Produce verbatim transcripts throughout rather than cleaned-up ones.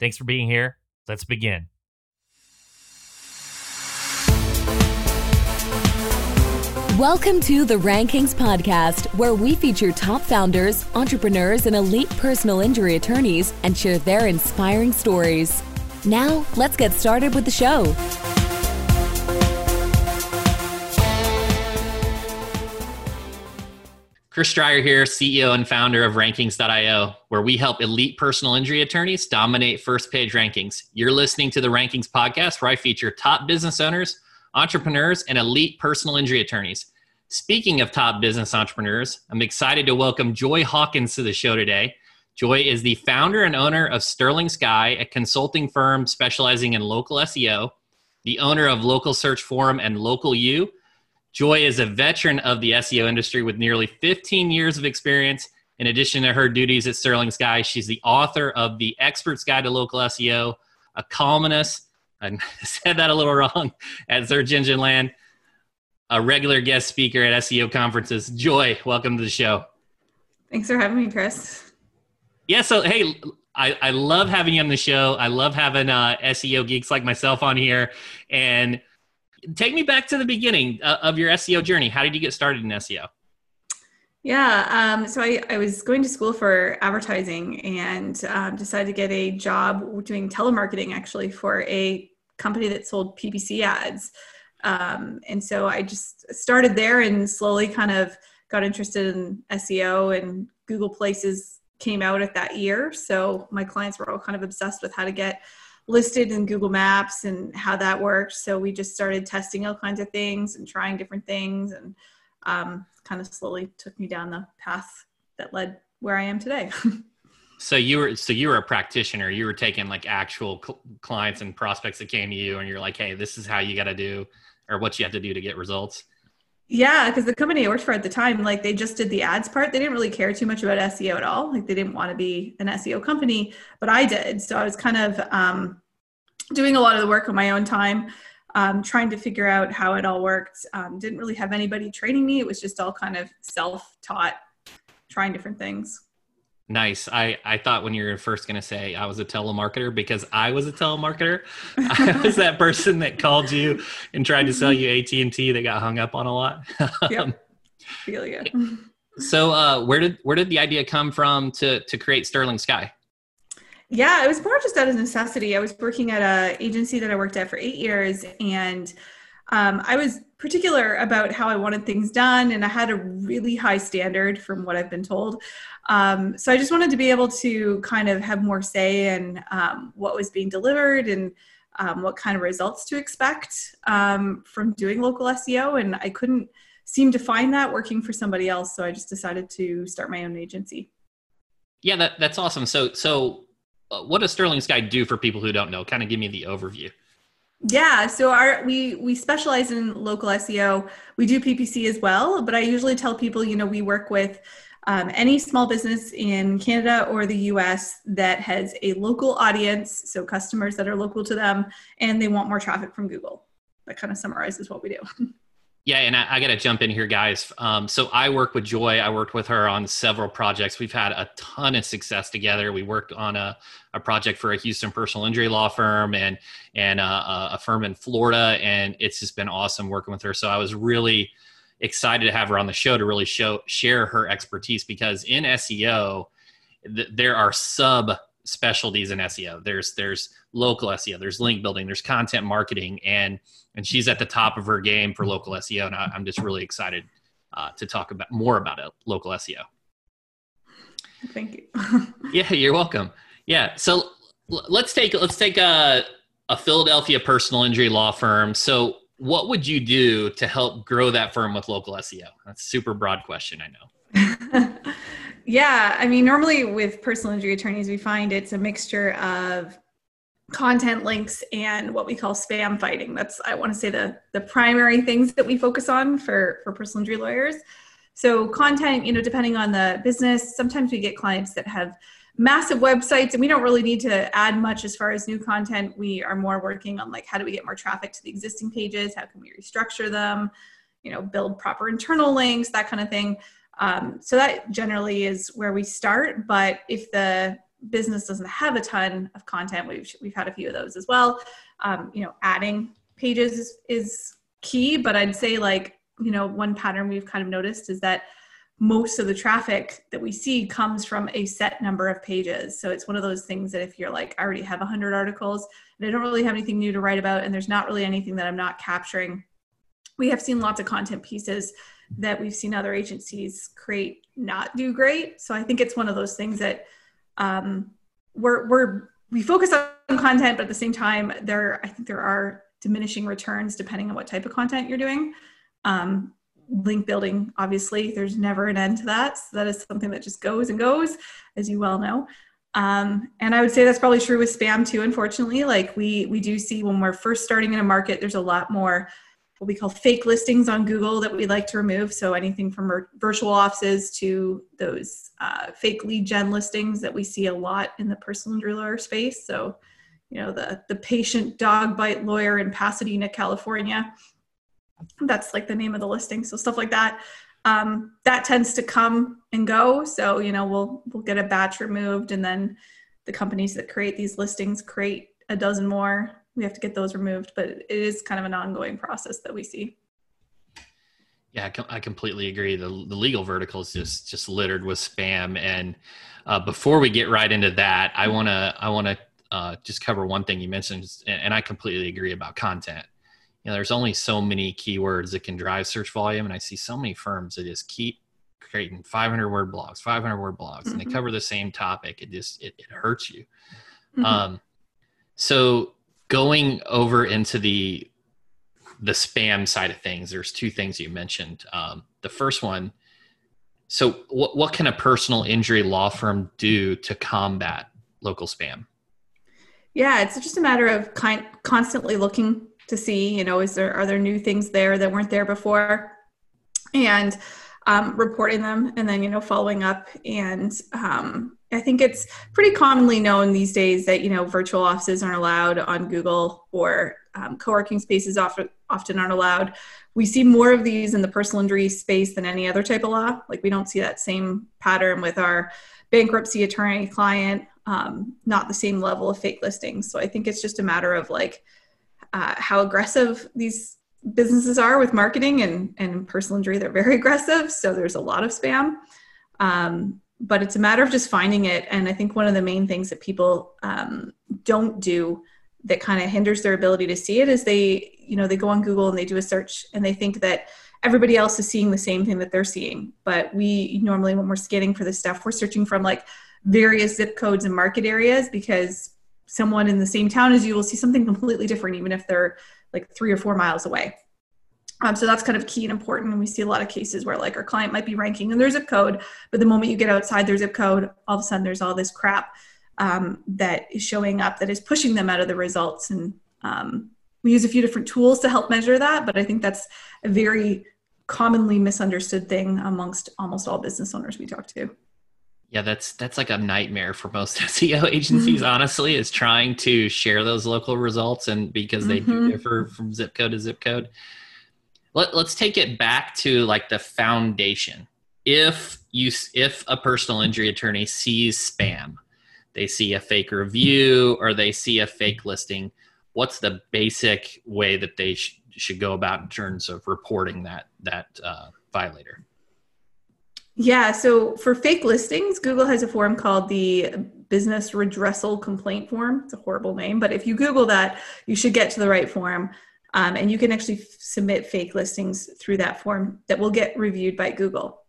Thanks for being here. Let's begin. Welcome to the Rankings Podcast, where we feature top founders, entrepreneurs, and elite personal injury attorneys and share their inspiring stories. Now, let's get started with the show. Chris Dreyer here, C E O and founder of Rankings dot io, where we help elite personal injury attorneys dominate first page rankings. You're listening to the Rankings Podcast, where I feature top business owners, entrepreneurs, and elite personal injury attorneys. Speaking of top business entrepreneurs, I'm excited to welcome Joy Hawkins to the show today. Joy is the founder and owner of Sterling Sky, a consulting firm specializing in local S E O, the owner of Local Search Forum and Local U. Joy is a veteran of the S E O industry with nearly fifteen years of experience. In addition to her duties at Sterling Sky, she's the author of the Expert's Guide to Local S E O, a columnist, I said that a little wrong, at Search Engine Land, a regular guest speaker at S E O conferences. Joy, welcome to the show. Thanks for having me, Chris. Yeah, so hey, I, I love having you on the show. I love having uh, S E O geeks like myself on here. And take me back to the beginning of your S E O journey. How did you get started in S E O? Yeah, um, so I, I was going to school for advertising and um, decided to get a job doing telemarketing, actually, for a company that sold P P C ads. Um, and so I just started there and slowly kind of got interested in S E O, and Google Places came out at that year. So my clients were all kind of obsessed with how to get listed in Google Maps and how that worked. So we just started testing all kinds of things and trying different things, and um, kind of slowly took me down the path that led where I am today. So you were, so you were a practitioner. You were taking like actual cl- clients and prospects that came to you, and you're like, hey, this is how you got to do, or what you have to do to get results. Yeah, because the company I worked for at the time, like they just did the ads part. They didn't really care too much about S E O at all. Like they didn't want to be an S E O company, but I did. So I was kind of um, doing a lot of the work on my own time, um, trying to figure out how it all worked. Um, didn't really have anybody training me. It was just all kind of self-taught, trying different things. Nice. I, I thought when you were first going to say I was a telemarketer, because I was a telemarketer. I was that person that called you and tried to sell you A T and T that got hung up on a lot. Yep. Feel you. So uh, where did where did the idea come from to to create Sterling Sky? Yeah, it was more just out of necessity. I was working at an agency that I worked at for eight years, and um, I was particular about how I wanted things done, and I had a really high standard from what I've been told. Um, so I just wanted to be able to kind of have more say in um, what was being delivered and um, what kind of results to expect um, from doing local S E O. And I couldn't seem to find that working for somebody else. So I just decided to start my own agency. Yeah, that, that's awesome. So, so what does Sterling Sky do for people who don't know? Kind of give me the overview. Yeah, so our, we, we specialize in local S E O. We do P P C as well, but I usually tell people, you know, we work with um, any small business in Canada or the U S that has a local audience, so customers that are local to them, and they want more traffic from Google. That kind of summarizes what we do. Yeah, and I, I got to jump in here, guys. Um, so I work with Joy. I worked with her on several projects. We've had a ton of success together. We worked on a a project for a Houston personal injury law firm and and a, a firm in Florida, and it's just been awesome working with her. So I was really excited to have her on the show to really show share her expertise, because in S E O, th- there are sub specialties in S E O. There's there's local S E O, there's link building, there's content marketing, and and she's at the top of her game for local S E O. And I, I'm just really excited uh, to talk about more about it, local S E O. Thank you. Yeah, you're welcome. Yeah. So l- let's take, let's take a, a Philadelphia personal injury law firm. So what would you do to help grow that firm with local S E O? That's a super broad question, I know. Yeah. I mean, normally with personal injury attorneys, we find it's a mixture of content links and what we call spam fighting. That's, I want to say, the, the primary things that we focus on for, for personal injury lawyers. So content, you know, depending on the business, sometimes we get clients that have massive websites and we don't really need to add much as far as new content. We are more working on like, how do we get more traffic to the existing pages? How can we restructure them? You know, build proper internal links, that kind of thing. Um, so that generally is where we start. But if the business doesn't have a ton of content, we've, we've had a few of those as well. Um, you know, adding pages is, is key, but I'd say like, you know, one pattern we've kind of noticed is that most of the traffic that we see comes from a set number of pages. So it's one of those things that if you're like, I already have one hundred articles and I don't really have anything new to write about, and there's not really anything that I'm not capturing. We have seen lots of content pieces that we've seen other agencies create not do great. So I think it's one of those things that um, we're, we're, we focus on content, but at the same time, there, I think there are diminishing returns depending on what type of content you're doing. Um, Link building, obviously, there's never an end to that. So that is something that just goes and goes, as you well know. Um, and I would say that's probably true with spam too, unfortunately. Like we we do see when we're first starting in a market, there's a lot more what we call fake listings on Google that we like to remove. So anything from virtual offices to those uh, fake lead gen listings that we see a lot in the personal injury lawyer space. So, you know, the, the patient dog bite lawyer in Pasadena, California. That's like the name of the listing. So stuff like that, um, that tends to come and go. So, you know, we'll, we'll get a batch removed, and then the companies that create these listings create a dozen more. We have to get those removed, but it is kind of an ongoing process that we see. Yeah, I completely agree. The, the legal vertical is just, just littered with spam. And uh, before we get right into that, I want to, I want to uh, just cover one thing you mentioned, and I completely agree about content. You know, there's only so many keywords that can drive search volume. And I see so many firms that just keep creating five hundred word blogs, five hundred word blogs, mm-hmm. and they cover the same topic. It just, it, it hurts you. Mm-hmm. Um, so going over into the, the spam side of things, there's two things you mentioned. Um, the first one, so what, what can a personal injury law firm do to combat local spam? Yeah, it's just a matter of kind constantly looking to see, you know, is there, are there new things there that weren't there before, and um, reporting them, and then, you know, following up. And um, I think it's pretty commonly known these days that, you know, virtual offices aren't allowed on Google, or um, co-working spaces often, often aren't allowed. We see more of these in the personal injury space than any other type of law. Like we don't see that same pattern with our bankruptcy attorney client, um, not the same level of fake listings. So I think it's just a matter of like, Uh, how aggressive these businesses are with marketing, and, and personal injury, they're very aggressive. So there's a lot of spam, um, but it's a matter of just finding it. And I think one of the main things that people um, don't do that kind of hinders their ability to see it is they, you know, they go on Google and they do a search and they think that everybody else is seeing the same thing that they're seeing. But we normally, when we're scanning for this stuff, we're searching from like various zip codes and market areas, because someone in the same town as you will see something completely different, even if they're like three or four miles away. Um, so that's kind of key and important. And we see a lot of cases where like our client might be ranking in their zip code, but the moment you get outside their zip code, all of a sudden there's all this crap um, that is showing up that is pushing them out of the results. And um, we use a few different tools to help measure that, but I think that's a very commonly misunderstood thing amongst almost all business owners we talk to. Yeah, that's that's like a nightmare for most S E O agencies, mm-hmm. honestly, is trying to share those local results, and because they mm-hmm. do differ from zip code to zip code. Let, let's take it back to like the foundation. If you if a personal injury attorney sees spam, they see a fake review or they see a fake listing, what's the basic way that they sh- should go about in terms of reporting that, that uh, violator? Yeah, so for fake listings, Google has a form called the Business Redressal Complaint Form. It's a horrible name, but if you Google that, you should get to the right form. Um, and you can actually f- submit fake listings through that form that will get reviewed by Google.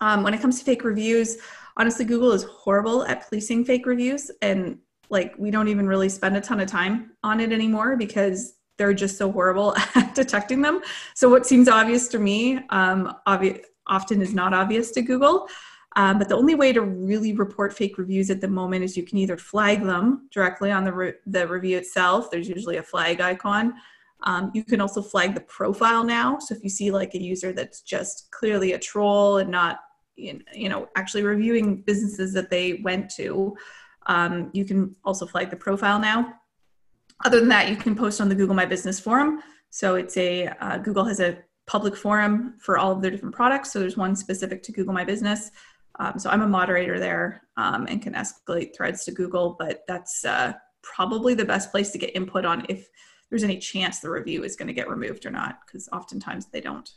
Um, when it comes to fake reviews, honestly, Google is horrible at policing fake reviews. And like, we don't even really spend a ton of time on it anymore because they're just so horrible at detecting them. So what seems obvious to me, um, obvious, often is not obvious to Google. Um, but the only way to really report fake reviews at the moment is you can either flag them directly on the, re the review itself. There's usually a flag icon. Um, you can also flag the profile now. So if you see like a user that's just clearly a troll and not, you know, actually reviewing businesses that they went to, um, you can also flag the profile now. Other than that, you can post on the Google My Business forum. So it's a, uh, Google has a public forum for all of their different products. So there's one specific to Google My Business. Um, so I'm a moderator there um, and can escalate threads to Google, but that's uh, probably the best place to get input on if there's any chance the review is going to get removed or not, because oftentimes they don't.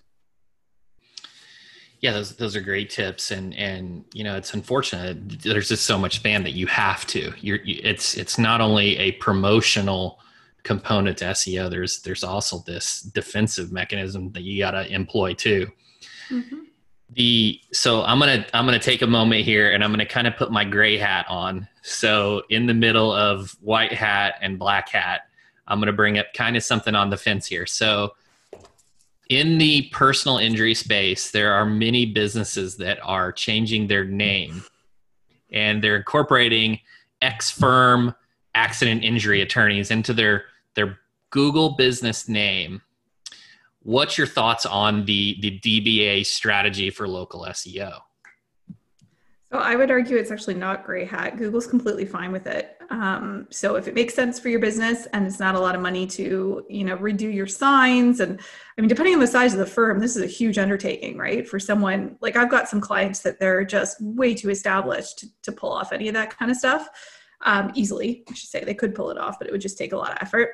Yeah, those those are great tips, and and you know it's unfortunate there's just so much spam that you have to. You're you, it's it's not only a promotional component to S E O. There's there's also this defensive mechanism that you gotta employ too. Mm-hmm. The so I'm gonna I'm gonna take a moment here and I'm gonna kind of put my gray hat on. So in the middle of white hat and black hat, I'm gonna bring up kind of something on the fence here. So in the personal injury space, there are many businesses that are changing their name and they're incorporating ex-firm accident injury attorneys into their, their Google business name. What's your thoughts on the, the D B A strategy for local S E O? So I would argue it's actually not gray hat. Google's completely fine with it. Um, so if it makes sense for your business and it's not a lot of money to, you know, redo your signs. And I mean, depending on the size of the firm, this is a huge undertaking, right? For someone, like I've got some clients that they're just way too established to, to pull off any of that kind of stuff um, easily. I should say they could pull it off, but it would just take a lot of effort.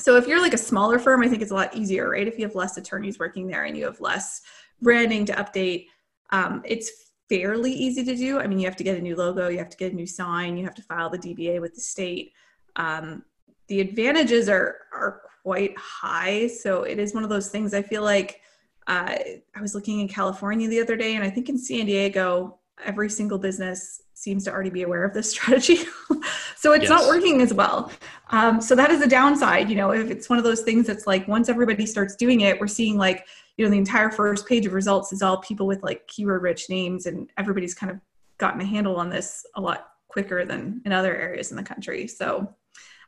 So if you're like a smaller firm, I think it's a lot easier, right? If you have less attorneys working there and you have less branding to update, um, it's fairly easy to do. I mean, you have to get a new logo, you have to get a new sign, you have to file the D B A with the state. Um, the advantages are, are quite high. So it is one of those things I feel like uh, I was looking in California the other day, and I think in San Diego, every single business seems to already be aware of this strategy. So it's yes. not working as well. Um, so that is a downside. You know, if it's one of those things that's like, once everybody starts doing it, we're seeing like, you know, the entire first page of results is all people with like keyword rich names, and everybody's kind of gotten a handle on this a lot quicker than in other areas in the country. So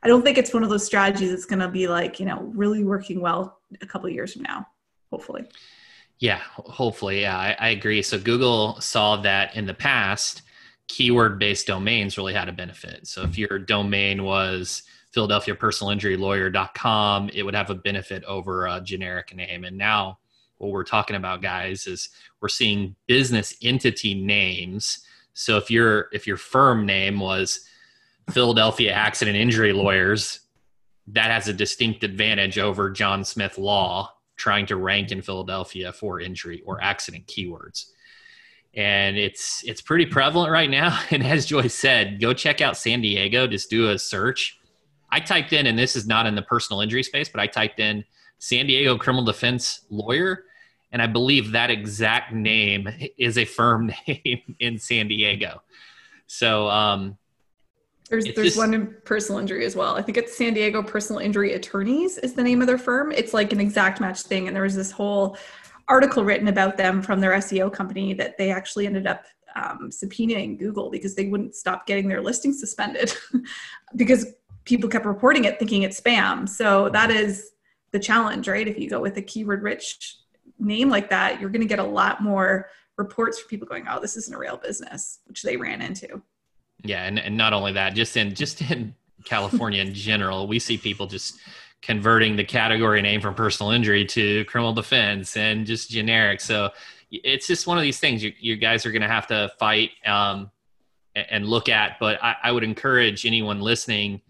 I don't think it's one of those strategies that's going to be like, you know, really working well a couple of years from now, hopefully. Yeah, hopefully. Yeah, I, I agree. So Google saw that in the past, keyword based domains really had a benefit. So if your domain was Philadelphia personal injury lawyer dot com, it would have a benefit over a generic name. And now what we're talking about, guys, is we're seeing business entity names. So if your if your firm name was Philadelphia Accident Injury Lawyers, that has a distinct advantage over John Smith Law trying to rank in Philadelphia for injury or accident keywords. And it's it's pretty prevalent right now. And as Joy said, go check out San Diego. Just do a search. I typed in, and this is not in the personal injury space, but I typed in San Diego criminal defense lawyer, and I believe that exact name is a firm name in San Diego. So um, there's there's just one in personal injury as well. I think it's San Diego Personal Injury Attorneys is the name of their firm. It's like an exact match thing, and there was this whole article written about them from their S E O company that they actually ended up um, subpoenaing Google because they wouldn't stop getting their listing suspended because people kept reporting it thinking it's spam. So that is the challenge, right? If you go with a keyword rich name like that, you're going to get a lot more reports for people going, oh, this isn't a real business, which they ran into. Yeah. And, and not only that, just in, just in California in general, we see people just converting the category name from personal injury to criminal defense and just generic. So it's just one of these things you, you guys are going to have to fight um, and, and look at, but I, I would encourage anyone listening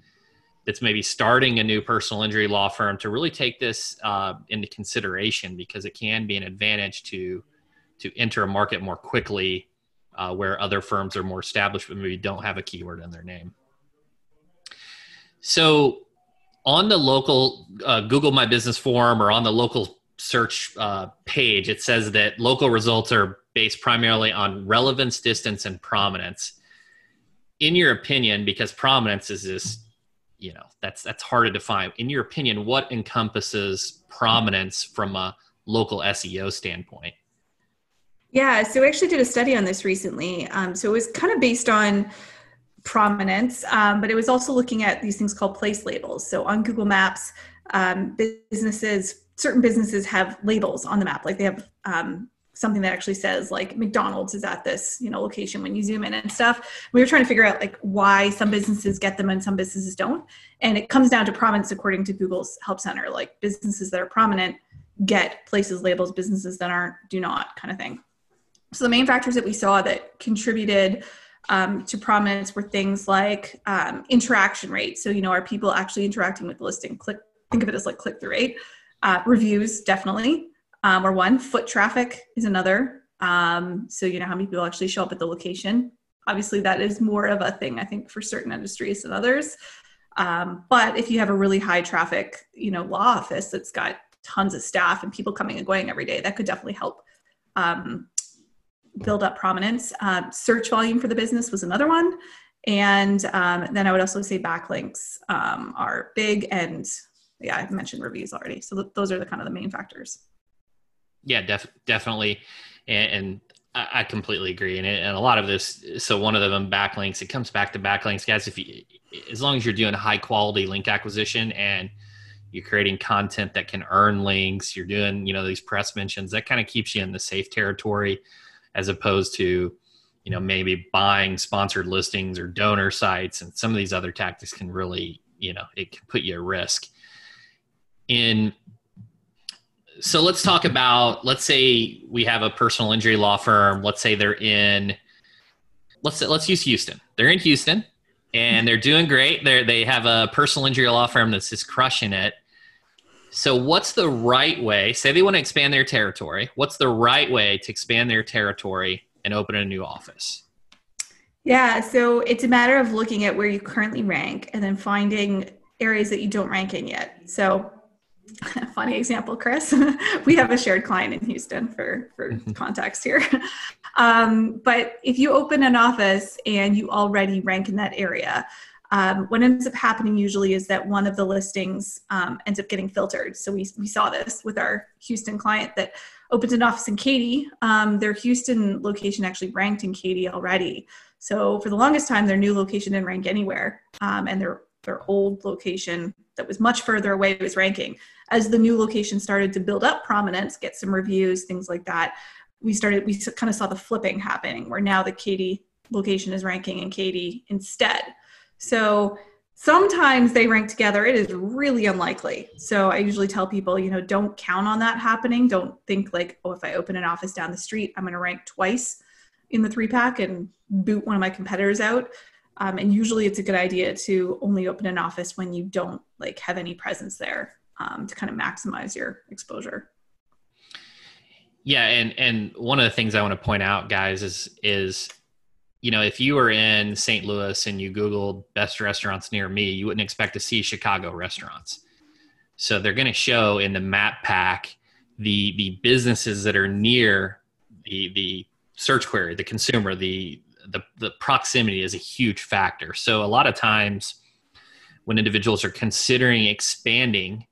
that's maybe starting a new personal injury law firm to really take this uh, into consideration, because it can be an advantage to to enter a market more quickly uh, where other firms are more established but maybe don't have a keyword in their name. So on the local uh, Google My Business forum or on the local search uh, page, it says that local results are based primarily on relevance, distance, and prominence. In your opinion, because prominence is this, you know, that's, that's hard to define. In your opinion, what encompasses prominence from a local S E O standpoint? Yeah, so we actually did a study on this recently. Um, so it was kind of based on prominence, um, but it was also looking at these things called place labels. So on Google Maps, um, businesses, certain businesses have labels on the map, like they have um, something that actually says like McDonald's is at this, you know, location when you zoom in and stuff. We were trying to figure out like why some businesses get them and some businesses don't. And it comes down to prominence according to Google's Help Center, like businesses that are prominent get places labels, businesses that aren't do not, kind of thing. So the main factors that we saw that contributed um, to prominence were things like um, interaction rate. So, you know, are people actually interacting with the listing? Click, think of it as like click-through rate. Uh, reviews, definitely, um, or one. Foot traffic is another. Um, so, you know, how many people actually show up at the location. Obviously, that is more of a thing, I think, for certain industries than others. Um, but if you have a really high traffic, you know, law office that's got tons of staff and people coming and going every day, that could definitely help um, build up prominence. Um, search volume for the business was another one. And um, then I would also say backlinks um, are big. And yeah, I've mentioned reviews already. So th- those are the kind of the main factors. Yeah, def- definitely. And, and I-, I completely agree. And, it, and a lot of this, so one of them backlinks, it comes back to backlinks, guys. If you, as long as you're doing high quality link acquisition and you're creating content that can earn links, you're doing, you know, these press mentions, that kind of keeps you in the safe territory, as opposed to, you know, maybe buying sponsored listings or donor sites. And some of these other tactics can really, you know, it can put you at risk. In, so let's talk about, let's say we have a personal injury law firm. Let's say they're in, let's let's use Houston. They're in Houston and they're doing great. They they have a personal injury law firm that's just crushing it. So what's the right way? Say they want to expand their territory. What's the right way to expand their territory and open a new office? Yeah, so it's a matter of looking at where you currently rank and then finding areas that you don't rank in yet. So funny example, Chris, we have a shared client in Houston for, for context here. Um, but if you open an office and you already rank in that area, Um, what ends up happening usually is that one of the listings um, ends up getting filtered. So we we saw this with our Houston client that opened an office in Katy. Um, their Houston location actually ranked in Katy already. So for the longest time, their new location didn't rank anywhere. Um, and their, their old location that was much further away was ranking. As the new location started to build up prominence, get some reviews, things like that, we started, we kind of saw the flipping happening where now the Katy location is ranking in Katy instead. So sometimes they rank together. It is really unlikely. So I usually tell people, you know, don't count on that happening. Don't think like, oh, if I open an office down the street, I'm going to rank twice in the three pack and boot one of my competitors out. Um, and usually it's a good idea to only open an office when you don't like have any presence there um, to kind of maximize your exposure. Yeah. And, and one of the things I want to point out, guys, is, is, you know, if you were in Saint Louis and you Googled best restaurants near me, you wouldn't expect to see Chicago restaurants. So they're going to show in the map pack the the businesses that are near the the search query, the consumer, the the the proximity is a huge factor. So a lot of times when individuals are considering expanding,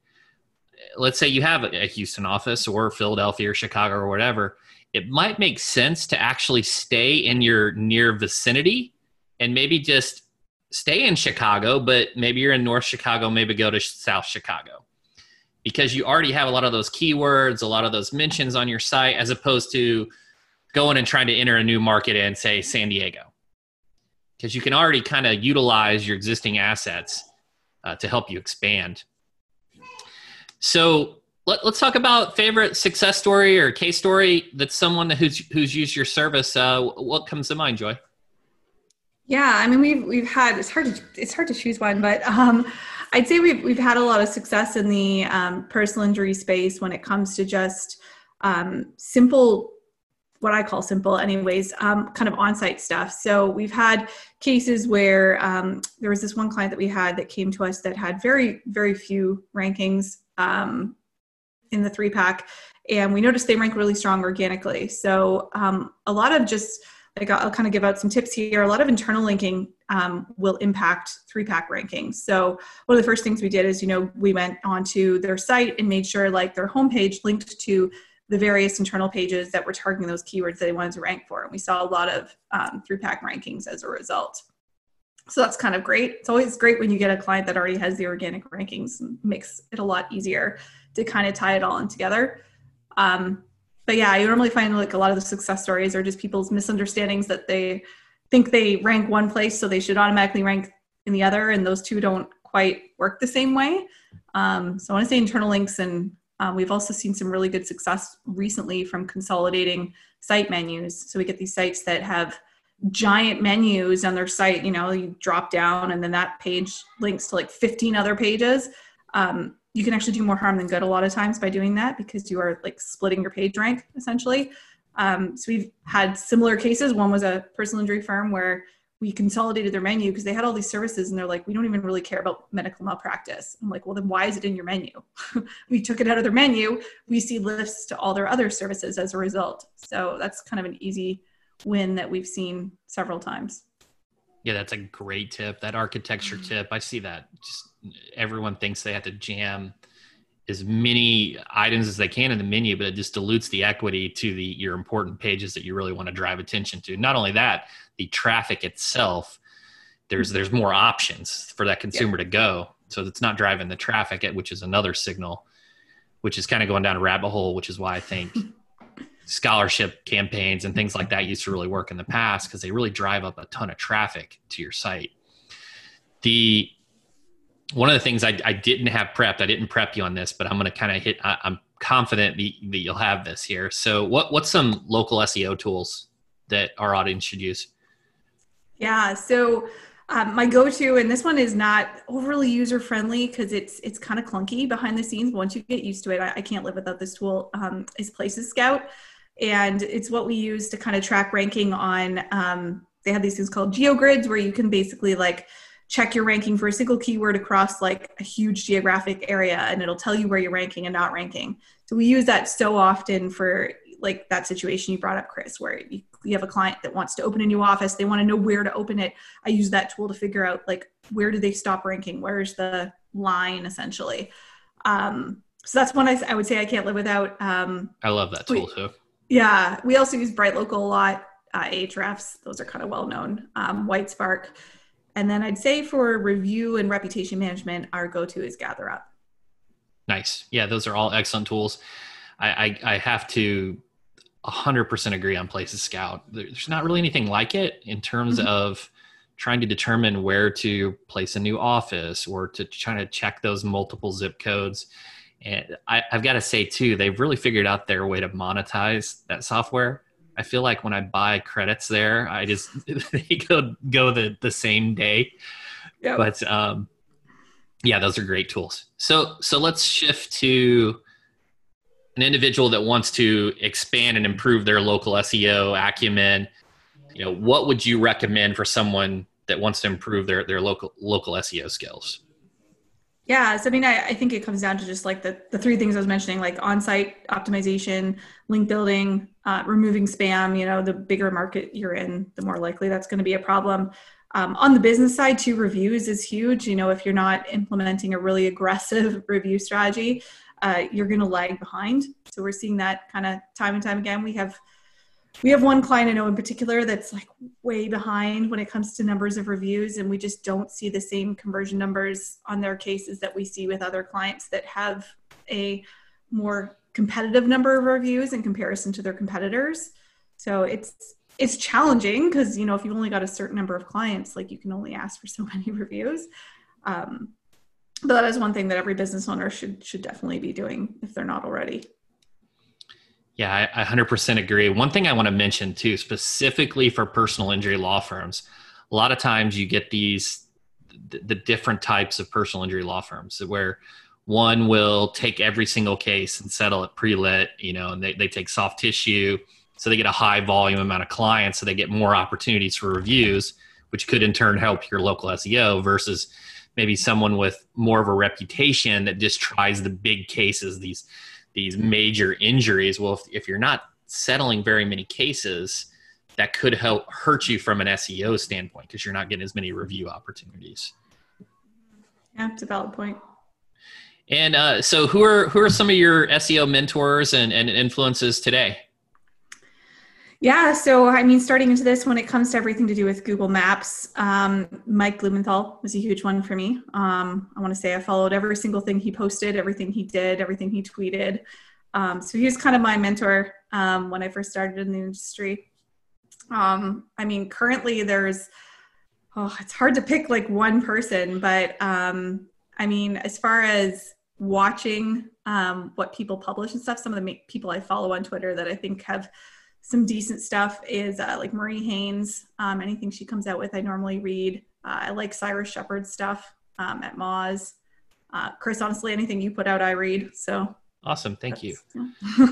let's say you have a Houston office or Philadelphia or Chicago or whatever, it might make sense to actually stay in your near vicinity and maybe just stay in Chicago, but maybe you're in North Chicago, maybe go to South Chicago, because you already have a lot of those keywords, a lot of those mentions on your site, as opposed to going and trying to enter a new market and say San Diego, because you can already kind of utilize your existing assets uh, to help you expand. So Let, let's talk about favorite success story or case story that's someone who's who's used your service. Uh, what comes to mind, Joy? Yeah, I mean we've we've had it's hard to it's hard to choose one, but um, I'd say we've we've had a lot of success in the um, personal injury space when it comes to just um, simple, what I call simple, anyways, um, kind of on-site stuff. So we've had cases where um, there was this one client that we had that came to us that had very very few rankings. Um, in the three pack, and we noticed they rank really strong organically. So um, a lot of just, like I'll kind of give out some tips here, a lot of internal linking um, will impact three pack rankings. So one of the first things we did is, you know, we went onto their site and made sure like their homepage linked to the various internal pages that were targeting those keywords that they wanted to rank for. And we saw a lot of um, three-pack rankings as a result. So that's kind of great. It's always great when you get a client that already has the organic rankings, and makes it a lot easier to kind of tie it all in together. Um, but yeah, you normally find like a lot of the success stories are just people's misunderstandings that they think they rank one place, so they should automatically rank in the other, and those two don't quite work the same way. Um, so I want to say internal links, and um, we've also seen some really good success recently from consolidating site menus. So we get these sites that have giant menus on their site, you know, you drop down and then that page links to like fifteen other pages. Um, you can actually do more harm than good a lot of times by doing that, because you are like splitting your page rank essentially. Um, so we've had similar cases. One was a personal injury firm where we consolidated their menu because they had all these services and they're like, we don't even really care about medical malpractice. I'm like, well, then why is it in your menu? We took it out of their menu. We see lists to all their other services as a result. So that's kind of an easy win that we've seen several times. Yeah, that's a great tip. That architecture tip, I see that. Just everyone thinks they have to jam as many items as they can in the menu, but it just dilutes the equity to the your important pages that you really want to drive attention to. Not only that, the traffic itself, there's mm-hmm. there's more options for that consumer yeah. to go. So it's not driving the traffic, at, which is another signal, which is kind of going down a rabbit hole, which is why I think scholarship campaigns and things like that used to really work in the past, because they really drive up a ton of traffic to your site. The one of the things I, I didn't have prepped, I didn't prep you on this, but I'm going to kind of hit, I, I'm confident that you'll have this here. So what, what's some local S E O tools that our audience should use? Yeah. So um, my go-to, and this one is not overly user-friendly because it's, it's kind of clunky behind the scenes. But once you get used to it, I, I can't live without this tool, um, is Places Scout. And it's what we use to kind of track ranking on, um, they have these things called geogrids where you can basically like check your ranking for a single keyword across like a huge geographic area, and it'll tell you where you're ranking and not ranking. So we use that so often for like that situation you brought up, Chris, where you, you have a client that wants to open a new office. They want to know where to open it. I use that tool to figure out like, where do they stop ranking? Where's the line essentially? Um, so that's one I, I would say I can't live without. Um, I love that tool we, too. Yeah. We also use Bright Local a lot, uh, Ahrefs. Those are kind of well-known, um, WhiteSpark. And then I'd say for review and reputation management, our go-to is GatherUp. Nice. Yeah, those are all excellent tools. I, I, I have to one hundred percent agree on Places Scout. There's not really anything like it in terms mm-hmm. of trying to determine where to place a new office or to try to check those multiple zip codes. And I, I've got to say, too, they've really figured out their way to monetize that software. I feel like when I buy credits there, I just, they go, go the, the same day, yep. but um, yeah, those are great tools. So, so let's shift to an individual that wants to expand and improve their local S E O acumen. You know, what would you recommend for someone that wants to improve their, their local, local S E O skills? Yeah. So, I mean, I, I think it comes down to just like the, the three things I was mentioning, like on-site optimization, link building, uh, removing spam. You know, the bigger market you're in, the more likely that's going to be a problem. Um, on the business side too, reviews is huge. You know, if you're not implementing a really aggressive review strategy, uh, you're going to lag behind. So we're seeing that kind of time and time again. We have We have one client I know in particular that's like way behind when it comes to numbers of reviews, and we just don't see the same conversion numbers on their cases that we see with other clients that have a more competitive number of reviews in comparison to their competitors. So it's it's challenging because, you know, if you've only got a certain number of clients, like you can only ask for so many reviews. Um, but that is one thing that every business owner should should definitely be doing if they're not already. Yeah, I one hundred percent agree. One thing I want to mention too, specifically for personal injury law firms, a lot of times you get these, th- the different types of personal injury law firms where one will take every single case and settle it pre-lit, you know, and they, they take soft tissue. So they get a high volume amount of clients. So they get more opportunities for reviews, which could in turn help your local S E O versus maybe someone with more of a reputation that just tries the big cases, these these major injuries. Well, if, if you're not settling very many cases, that could help hurt you from an S E O standpoint because you're not getting as many review opportunities. Yeah, it's a valid point. And uh, so who are who are some of your S E O mentors and, and influences today? Yeah, so I mean, starting into this, when it comes to everything to do with Google Maps, um, Mike Blumenthal was a huge one for me. Um, I want to say I followed every single thing he posted, everything he did, everything he tweeted. Um, so he was kind of my mentor um, when I first started in the industry. Um, I mean, currently there's, oh, it's hard to pick like one person, but um, I mean, as far as watching um, what people publish and stuff, some of the people I follow on Twitter that I think have some decent stuff is uh, like Marie Haynes. Um, anything she comes out with, I normally read. Uh, I like Cyrus Shepherd's stuff um, at Moz. Uh, Chris, honestly, anything you put out, I read. So awesome, thank you. Yeah,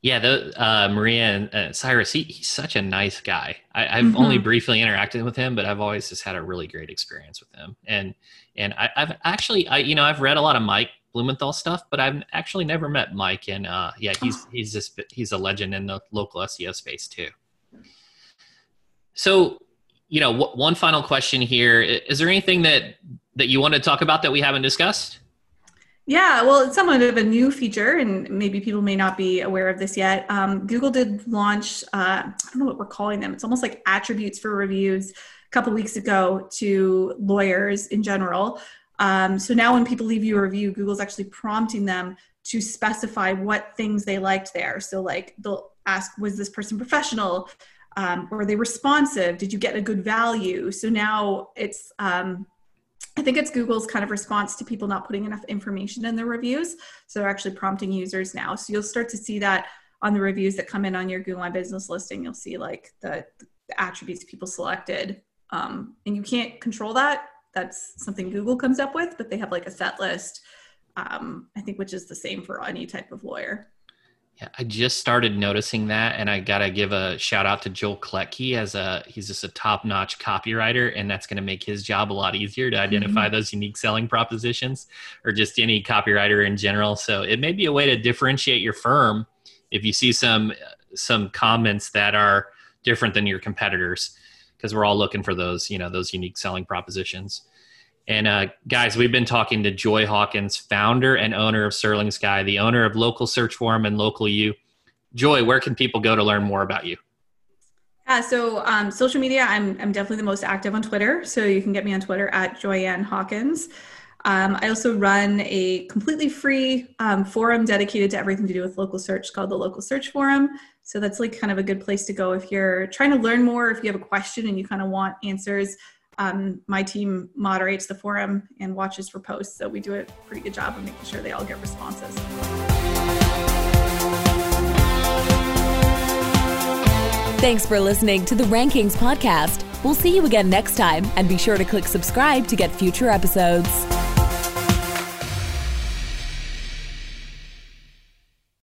yeah the, uh, Maria and uh, Cyrus. He, he's such a nice guy. I, I've mm-hmm. only briefly interacted with him, but I've always just had a really great experience with him. And and I, I've actually, I you know, I've read a lot of Mike Blumenthal stuff, but I've actually never met Mike, and uh, yeah, he's he's just he's a legend in the local S E O space too. So, you know, w- one final question here: is there anything that that you want to talk about that we haven't discussed? Yeah, well, it's somewhat of a new feature, and maybe people may not be aware of this yet. Um, Google did launch uh, I don't know what we're calling them. It's almost like attributes for reviews a couple weeks ago to lawyers in general. Um, so now when people leave you a review, Google's actually prompting them to specify what things they liked there. So like they'll ask, was this person professional? Um, were they responsive? Did you get a good value? So now it's, um, I think it's Google's kind of response to people not putting enough information in their reviews. So they're actually prompting users now. So you'll start to see that on the reviews that come in on your Google My Business listing. You'll see like the, the attributes people selected. Um, and you can't control that. That's something Google comes up with, but they have like a set list, um, I think, which is the same for any type of lawyer. Yeah, I just started noticing that, and I gotta give a shout out to Joel Kletke as a he's just a top-notch copywriter, and that's gonna make his job a lot easier to identify mm-hmm. those unique selling propositions, or just any copywriter in general. So it may be a way to differentiate your firm if you see some some comments that are different than your competitors, because we're all looking for those, you know, those unique selling propositions. And uh, guys, we've been talking to Joy Hawkins, founder and owner of Sterling Sky, the owner of Local Search Forum and Local U. Joy, where can people go to learn more about you? Yeah, so um, social media, I'm I'm definitely the most active on Twitter. So you can get me on Twitter at Joyanne Hawkins. Um, I also run a completely free um, forum dedicated to everything to do with local search called the Local Search Forum. So that's like kind of a good place to go if you're trying to learn more, if you have a question and you kind of want answers. Um, my team moderates the forum and watches for posts. So we do a pretty good job of making sure they all get responses. Thanks for listening to the Rankings Podcast. We'll see you again next time, and be sure to click subscribe to get future episodes.